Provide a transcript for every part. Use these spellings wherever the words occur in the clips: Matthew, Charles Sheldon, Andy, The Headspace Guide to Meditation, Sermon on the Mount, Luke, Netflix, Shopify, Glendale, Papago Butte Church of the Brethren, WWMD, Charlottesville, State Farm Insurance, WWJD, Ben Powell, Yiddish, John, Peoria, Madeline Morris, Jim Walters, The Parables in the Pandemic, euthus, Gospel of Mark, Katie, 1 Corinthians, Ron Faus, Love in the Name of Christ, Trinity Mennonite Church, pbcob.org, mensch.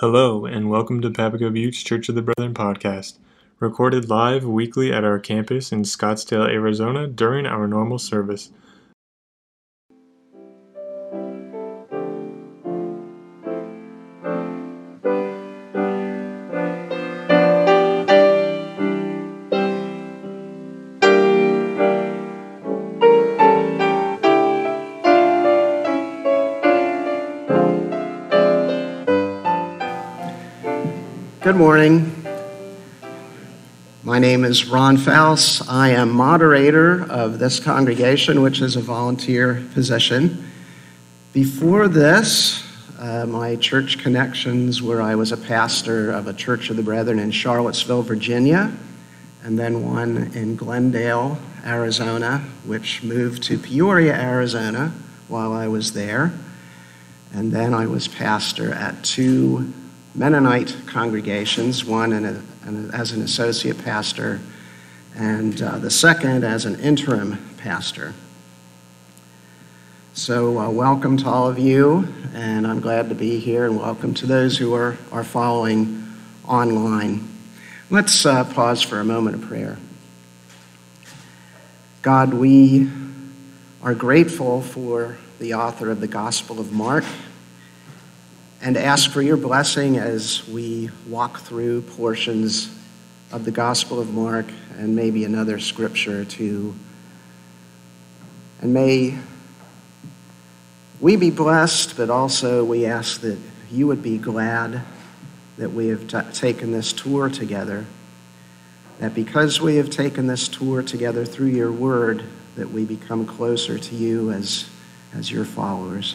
Hello, and welcome to Papago Butte Church of the Brethren podcast, recorded live weekly at our campus in Scottsdale, Arizona during our normal service. Good morning. My name is Ron Faus. I am moderator of this congregation, which is a volunteer position. Before this, my church connections were I was a pastor of a Church of the Brethren in Charlottesville, Virginia, and then one in Glendale, Arizona, which moved to Peoria, Arizona while I was there. And then I was pastor at two Mennonite congregations, one as an associate pastor, and the second as an interim pastor. So welcome to all of you, and I'm glad to be here, and welcome to those who are following online. Let's pause for a moment of prayer. God, we are grateful for the author of the Gospel of Mark, and ask for your blessing as we walk through portions of the Gospel of Mark and maybe another scripture too. And may we be blessed, but also we ask that you would be glad that we have taken this tour together, that because we have taken this tour together through your word, that we become closer to you as your followers.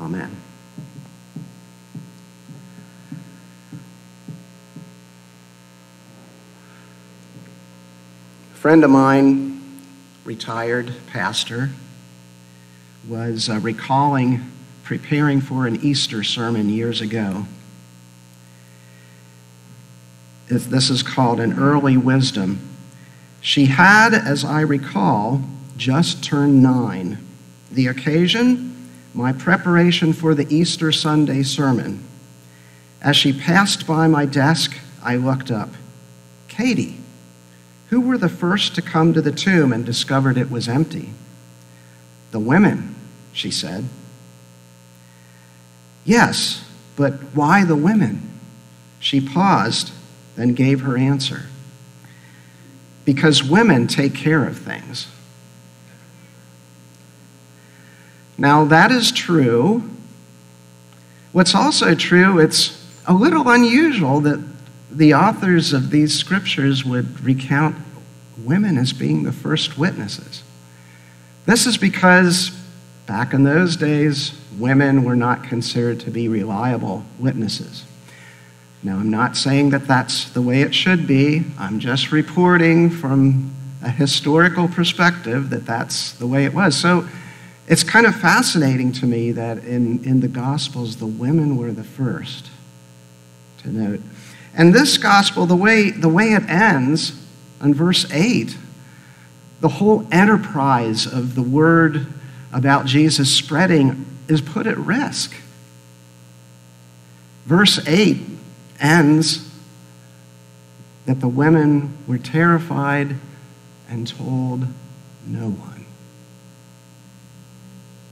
Amen. A friend of mine, retired pastor, was recalling preparing for an Easter sermon years ago. This is called an early wisdom. She had, as I recall, just turned 9. The occasion, my preparation for the Easter Sunday sermon. As she passed by my desk, I looked up. Katie, who were the first to come to the tomb and discovered it was empty? The women, she said. Yes, but why the women? She paused, then gave her answer. Because women take care of things. Now that is true. What's also true, it's a little unusual that the authors of these scriptures would recount women as being the first witnesses. This is because back in those days, women were not considered to be reliable witnesses. Now, I'm not saying that that's the way it should be. I'm just reporting from a historical perspective that that's the way it was. So it's kind of fascinating to me that in the Gospels, the women were the first to note. And this gospel, the way it ends on verse 8, the whole enterprise of the word about Jesus spreading is put at risk. Verse 8 ends that the women were terrified and told no one.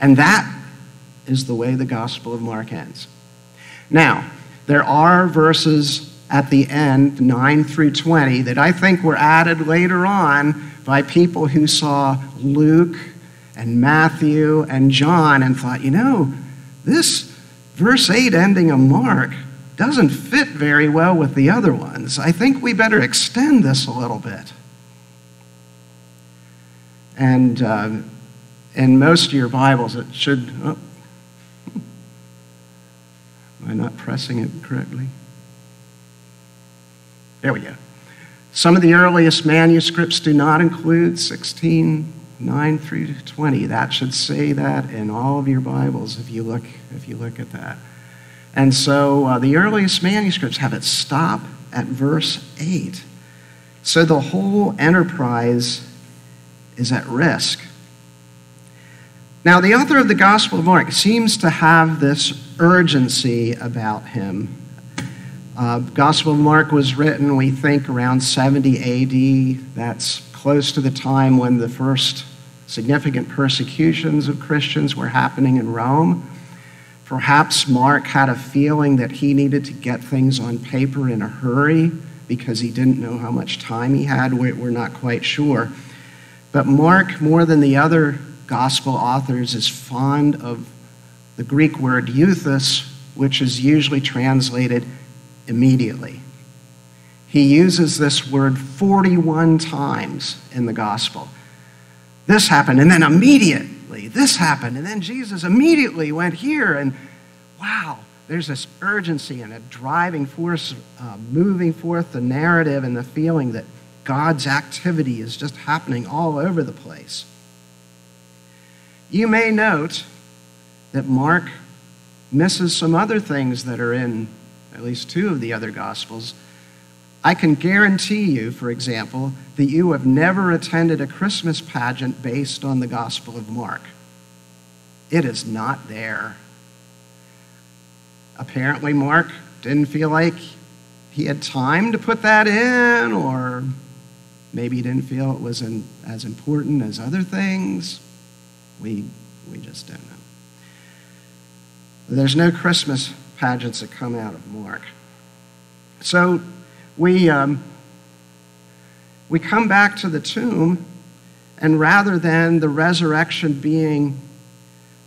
And that is the way the Gospel of Mark ends. Now, there are verses at the end, 9 through 20, that I think were added later on by people who saw Luke and Matthew and John and thought, you know, this verse 8 ending of Mark doesn't fit very well with the other ones. I think we better extend this a little bit. And in most of your Bibles, it should... Oh, am I not pressing it correctly? There we go. Some of the earliest manuscripts do not include 16, 9 through 20. That should say that in all of your Bibles if you look at that. And so the earliest manuscripts have it stop at verse 8. So the whole enterprise is at risk. Now, the author of the Gospel of Mark seems to have this urgency about him. Gospel of Mark was written, we think, around 70 AD. That's close to the time when the first significant persecutions of Christians were happening in Rome. Perhaps Mark had a feeling that he needed to get things on paper in a hurry because he didn't know how much time he had. We're not quite sure. But Mark, more than the other gospel authors, is fond of the Greek word euthus, which is usually translated immediately. He uses this word 41 times in the gospel. This happened, and then immediately this happened, and then Jesus immediately went here, and wow, there's this urgency and a driving force moving forth the narrative and the feeling that God's activity is just happening all over the place. You may note that Mark misses some other things that are in at least two of the other Gospels. I can guarantee you, for example, that you have never attended a Christmas pageant based on the Gospel of Mark. It is not there. Apparently, Mark didn't feel like he had time to put that in, or maybe he didn't feel it was as important as other things. We just don't know. There's no Christmas pageants that come out of Mark. So we come back to the tomb, and rather than the resurrection being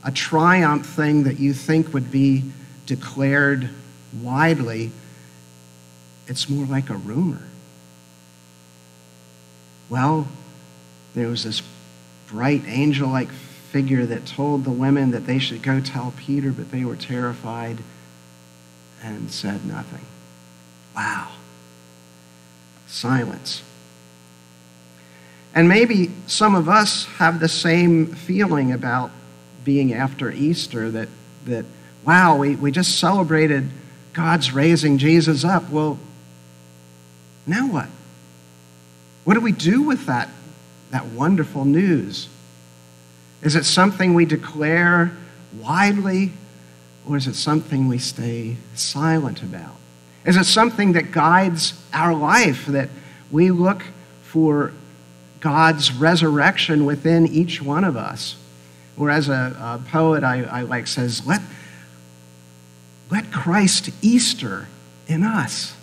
a triumph thing that you think would be declared widely, it's more like a rumor. Well, there was this bright angel-like figure that told the women that they should go tell Peter, but they were terrified and said nothing. Wow. Silence. And maybe some of us have the same feeling about being after Easter, that wow, we just celebrated God's raising Jesus up. Well, now what? What do we do with that wonderful news? Is it something we declare widely, or is it something we stay silent about? Is it something that guides our life, that we look for God's resurrection within each one of us? Or as a poet I like says, let Christ Easter in us.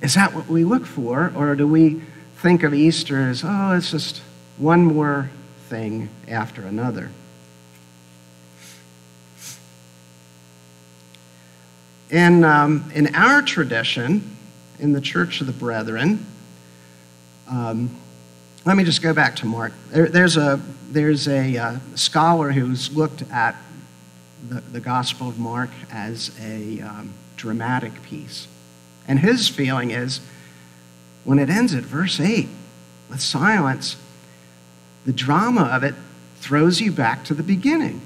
Is that what we look for, or do we think of Easter as, oh, it's just one more thing after another? In our tradition, in the Church of the Brethren, let me just go back to Mark. There's a scholar who's looked at the Gospel of Mark as a dramatic piece. And his feeling is, when it ends at verse 8, with silence, the drama of it throws you back to the beginning,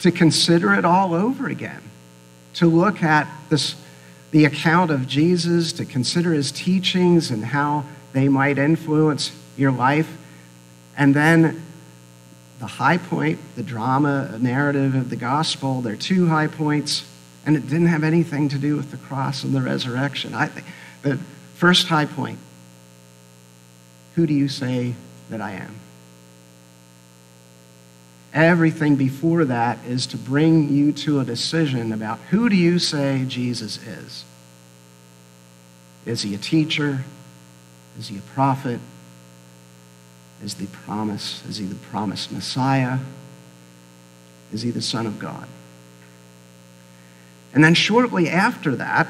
to consider it all over again, to look at the account of Jesus, to consider his teachings and how they might influence your life. And then the high point, the drama narrative of the gospel, there are two high points, and it didn't have anything to do with the cross and the resurrection. I think the first high point, who do you say that I am? Everything before that is to bring you to a decision about, who do you say Jesus is? Is he a teacher? Is he a prophet? Is he the promised Messiah? Is he the Son of God? And then shortly after that,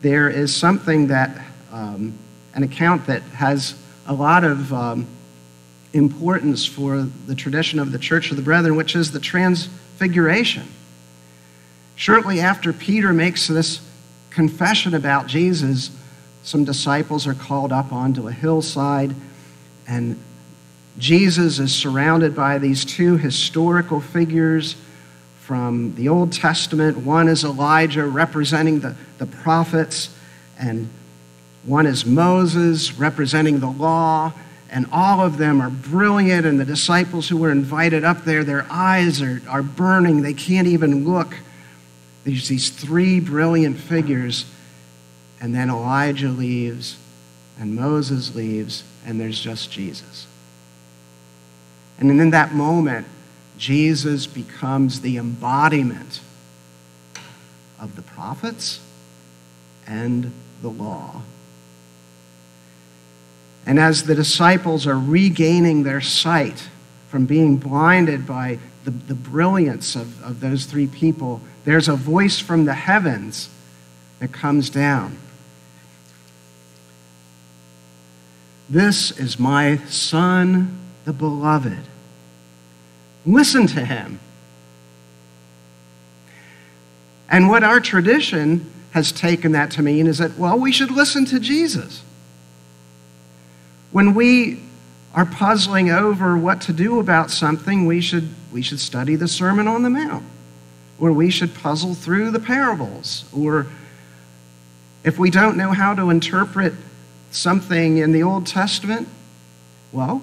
there is something that, an account that has a lot of importance for the tradition of the Church of the Brethren, which is the Transfiguration. Shortly after Peter makes this confession about Jesus, some disciples are called up onto a hillside, and Jesus is surrounded by these two historical figures from the Old Testament. One is Elijah, representing the prophets, and one is Moses, representing the law. and all of them are brilliant, and the disciples who were invited up there, their eyes are burning. They can't even look. There's these three brilliant figures, and then Elijah leaves, and Moses leaves, and there's just Jesus. And then in that moment, Jesus becomes the embodiment of the prophets and the law. And as the disciples are regaining their sight from being blinded by the brilliance of those three people, there's a voice from the heavens that comes down. "This is my Son, the Beloved. Listen to him." And what our tradition has taken that to mean is that, well, we should listen to Jesus. When we are puzzling over what to do about something, we should study the Sermon on the Mount, or we should puzzle through the parables, or if we don't know how to interpret something in the Old Testament, well,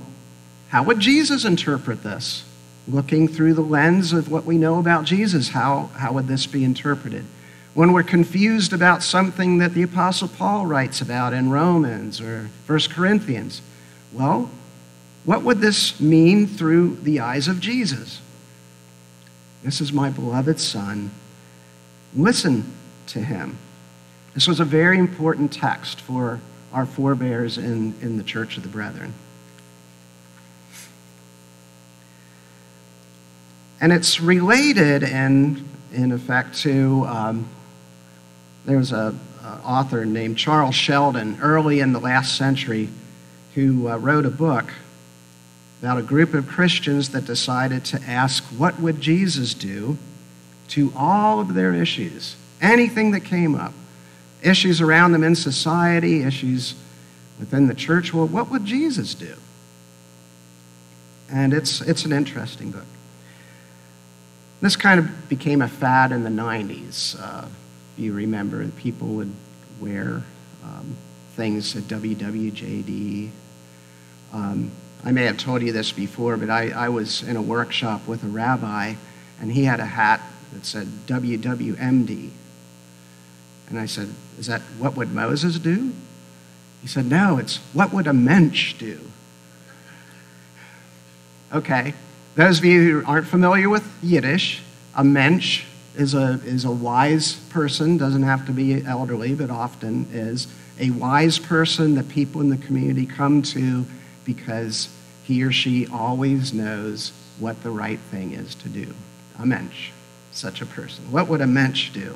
how would Jesus interpret this? Looking through the lens of what we know about Jesus, how would this be interpreted? When we're confused about something that the Apostle Paul writes about in Romans or 1 Corinthians, well, what would this mean through the eyes of Jesus? "This is my beloved Son. Listen to him." This was a very important text for our forebears in the Church of the Brethren. And it's related, in effect, to there was an author named Charles Sheldon early in the last century who wrote a book about a group of Christians that decided to ask, what would Jesus do to all of their issues? Anything that came up, issues around them in society, issues within the church, well, what would Jesus do? And it's an interesting book. This kind of became a fad in the 90s. If you remember, people would wear things at WWJD. I may have told you this before, but I was in a workshop with a rabbi, and he had a hat that said WWMD. And I said, "Is that what would Moses do?" He said, "No, it's what would a mensch do?" Okay. Those of you who aren't familiar with Yiddish, a mensch is a wise person, doesn't have to be elderly, but often is a wise person that people in the community come to because he or she always knows what the right thing is to do. A mensch, such a person. What would a mensch do?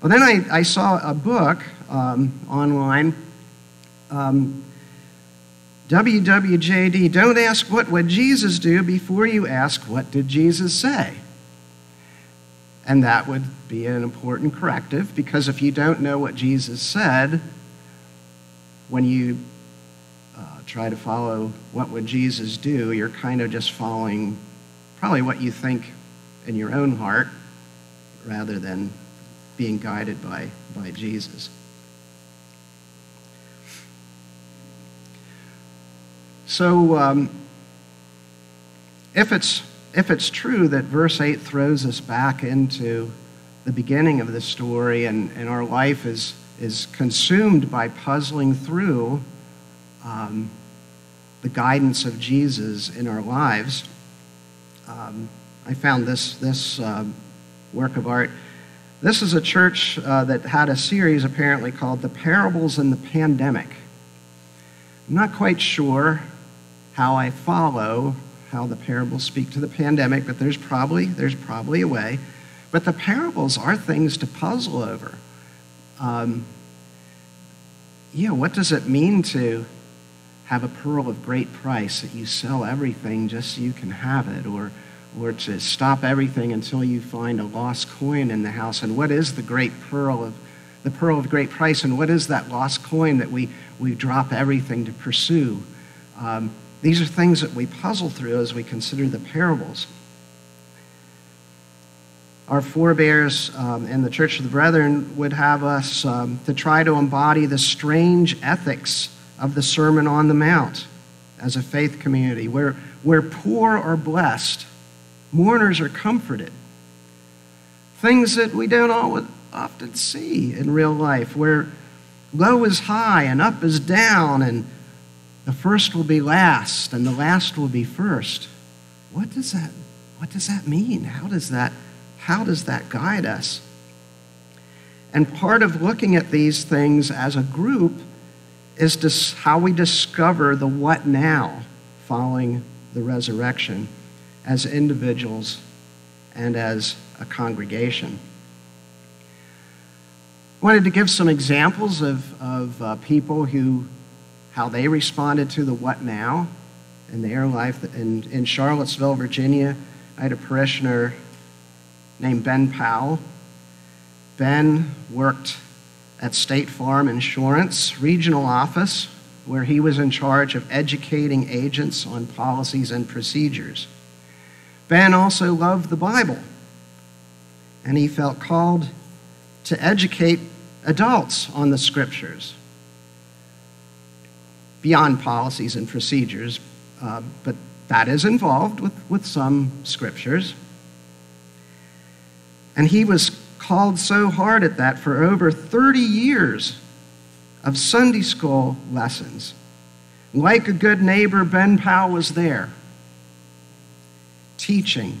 Well, then I saw a book online, WWJD, "Don't ask what would Jesus do before you ask what did Jesus say?" And that would be an important corrective, because if you don't know what Jesus said, when you try to follow what would Jesus do, you're kind of just following probably what you think in your own heart rather than being guided by Jesus. So if it's true that verse 8 throws us back into the beginning of the story, and our life is consumed by puzzling through the guidance of Jesus in our lives, I found this work of art. This is a church that had a series apparently called The Parables in the Pandemic. I'm not quite sure how I follow how the parables speak to the pandemic, but there's probably a way. But the parables are things to puzzle over. What does it mean to have a pearl of great price that you sell everything just so you can have it, or to stop everything until you find a lost coin in the house? And what is the pearl of great price, and what is that lost coin that we drop everything to pursue? These are things that we puzzle through as we consider the parables. Our forebears in the Church of the Brethren would have us to try to embody the strange ethics of the Sermon on the Mount, as a faith community, where poor are blessed, mourners are comforted. Things that we don't always often see in real life, where low is high and up is down, and the first will be last and the last will be first. What does that mean? How does that guide us? And part of looking at these things as a group is how we discover the what now following the resurrection as individuals and as a congregation. I wanted to give some examples of people who, how they responded to the what now in their life. In Charlottesville, Virginia, I had a parishioner named Ben Powell. Ben worked at State Farm Insurance regional office, where he was in charge of educating agents on policies and procedures. Ben also loved the Bible, and he felt called to educate adults on the scriptures beyond policies and procedures, but that is involved with some scriptures. And he was called so hard at that for over 30 years of Sunday school lessons. Like a good neighbor, Ben Powell was there, teaching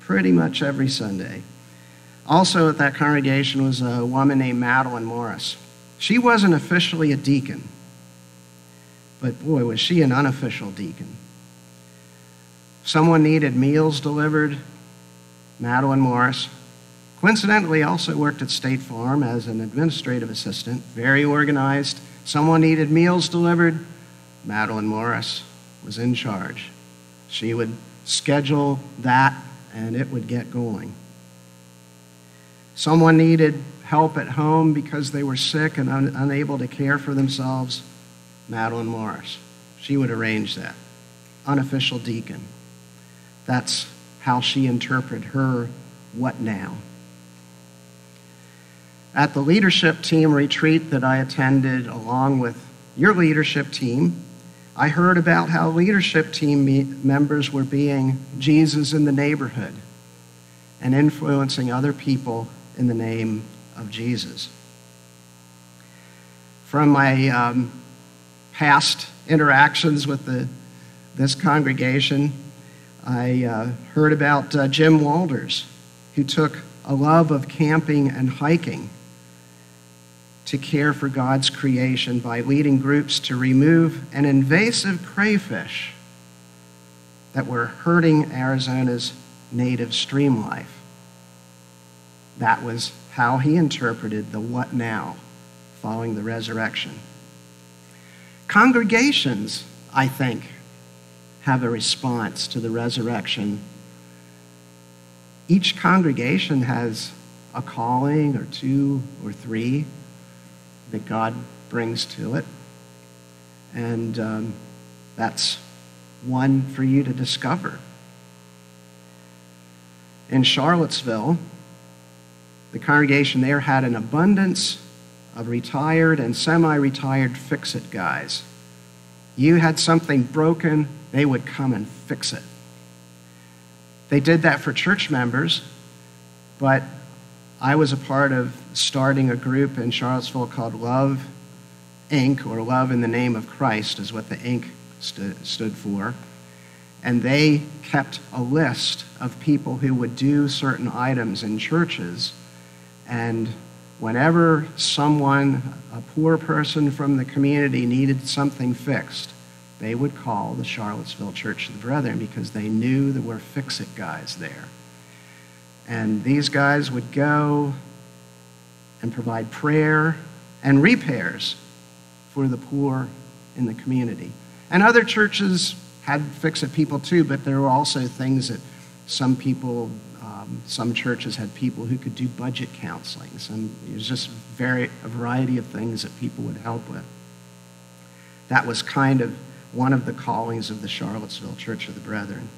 pretty much every Sunday. Also at that congregation was a woman named Madeline Morris. She wasn't officially a deacon, but boy, was she an unofficial deacon. Someone needed meals delivered, Madeline Morris. Coincidentally, also worked at State Farm as an administrative assistant, very organized. Someone needed meals delivered, Madeline Morris was in charge. She would schedule that and it would get going. Someone needed help at home because they were sick and unable to care for themselves, Madeline Morris. She would arrange that. Unofficial deacon. That's how she interpreted her what now. At the leadership team retreat that I attended along with your leadership team, I heard about how leadership team members were being Jesus in the neighborhood and influencing other people in the name of Jesus. From my past interactions with this congregation, I heard about Jim Walters, who took a love of camping and hiking to care for God's creation by leading groups to remove an invasive crayfish that were hurting Arizona's native stream life. That was how he interpreted the what now following the resurrection. Congregations, I think, have a response to the resurrection. Each congregation has a calling or two or three that God brings to it. And that's one for you to discover. In Charlottesville, the congregation there had an abundance of retired and semi-retired fix-it guys. You had something broken, they would come and fix it. They did that for church members, but I was a part of starting a group in Charlottesville called Love, Inc., or Love in the Name of Christ is what the Inc. stood for. And they kept a list of people who would do certain items in churches. And whenever someone, a poor person from the community, needed something fixed, they would call the Charlottesville Church of the Brethren because they knew there were fix-it guys there. And these guys would go and provide prayer and repairs for the poor in the community. And other churches had fix-it people too, but there were also things that some people, some churches had people who could do budget counseling. And it was just a variety of things that people would help with. That was kind of one of the callings of the Charlottesville Church of the Brethren.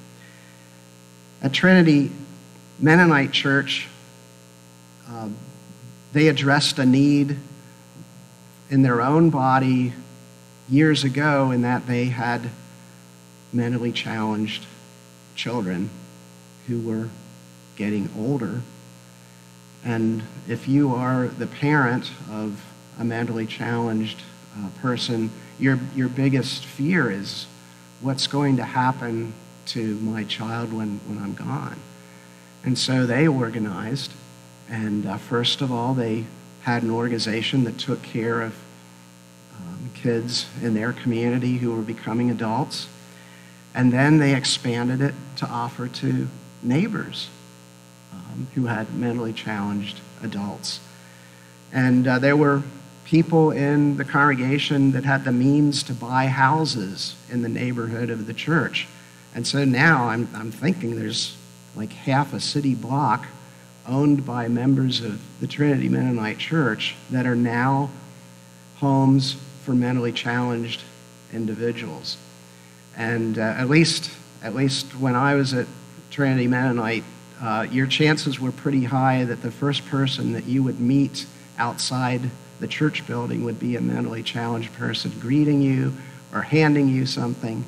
At Trinity Mennonite Church, they addressed a need in their own body years ago in that they had mentally challenged children who were getting older. And if you are the parent of a mentally challenged person, your biggest fear is what's going to happen to my child when I'm gone. And so they organized, and first of all, they had an organization that took care of kids in their community who were becoming adults, and then they expanded it to offer to neighbors who had mentally challenged adults. And there were people in the congregation that had the means to buy houses in the neighborhood of the church. And so now I'm thinking there's like half a city block owned by members of the Trinity Mennonite Church that are now homes for mentally challenged individuals. And at least when I was at Trinity Mennonite, your chances were pretty high that the first person that you would meet outside the church building would be a mentally challenged person greeting you or handing you something.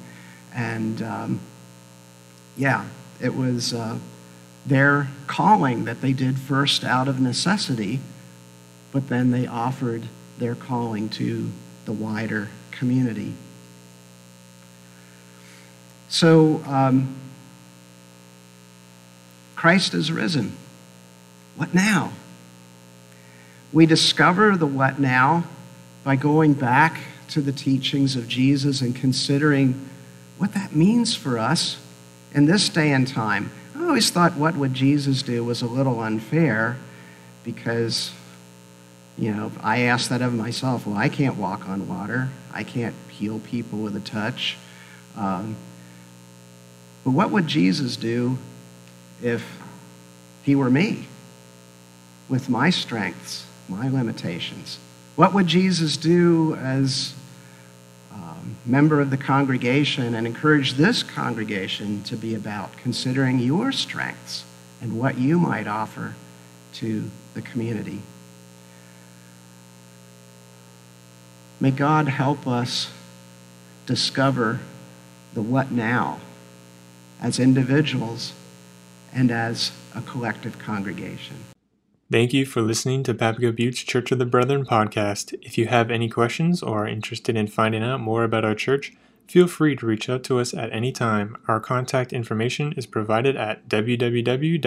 And it was their calling that they did first out of necessity, but then they offered their calling to the wider community. So Christ is risen. What now? We discover the what now by going back to the teachings of Jesus and considering what that means for us in this day and time. I always thought what would Jesus do was a little unfair because, you know, I asked that of myself. Well, I can't walk on water. I can't heal people with a touch. But what would Jesus do if he were me with my strengths, my limitations? What would Jesus do as member of the congregation and encourage this congregation to be about considering your strengths and what you might offer to the community? May God help us discover the what now as individuals and as a collective congregation. Thank you for listening to Papago Butte Church of the Brethren podcast. If you have any questions or are interested in finding out more about our church, feel free to reach out to us at any time. Our contact information is provided at www.pbcob.org.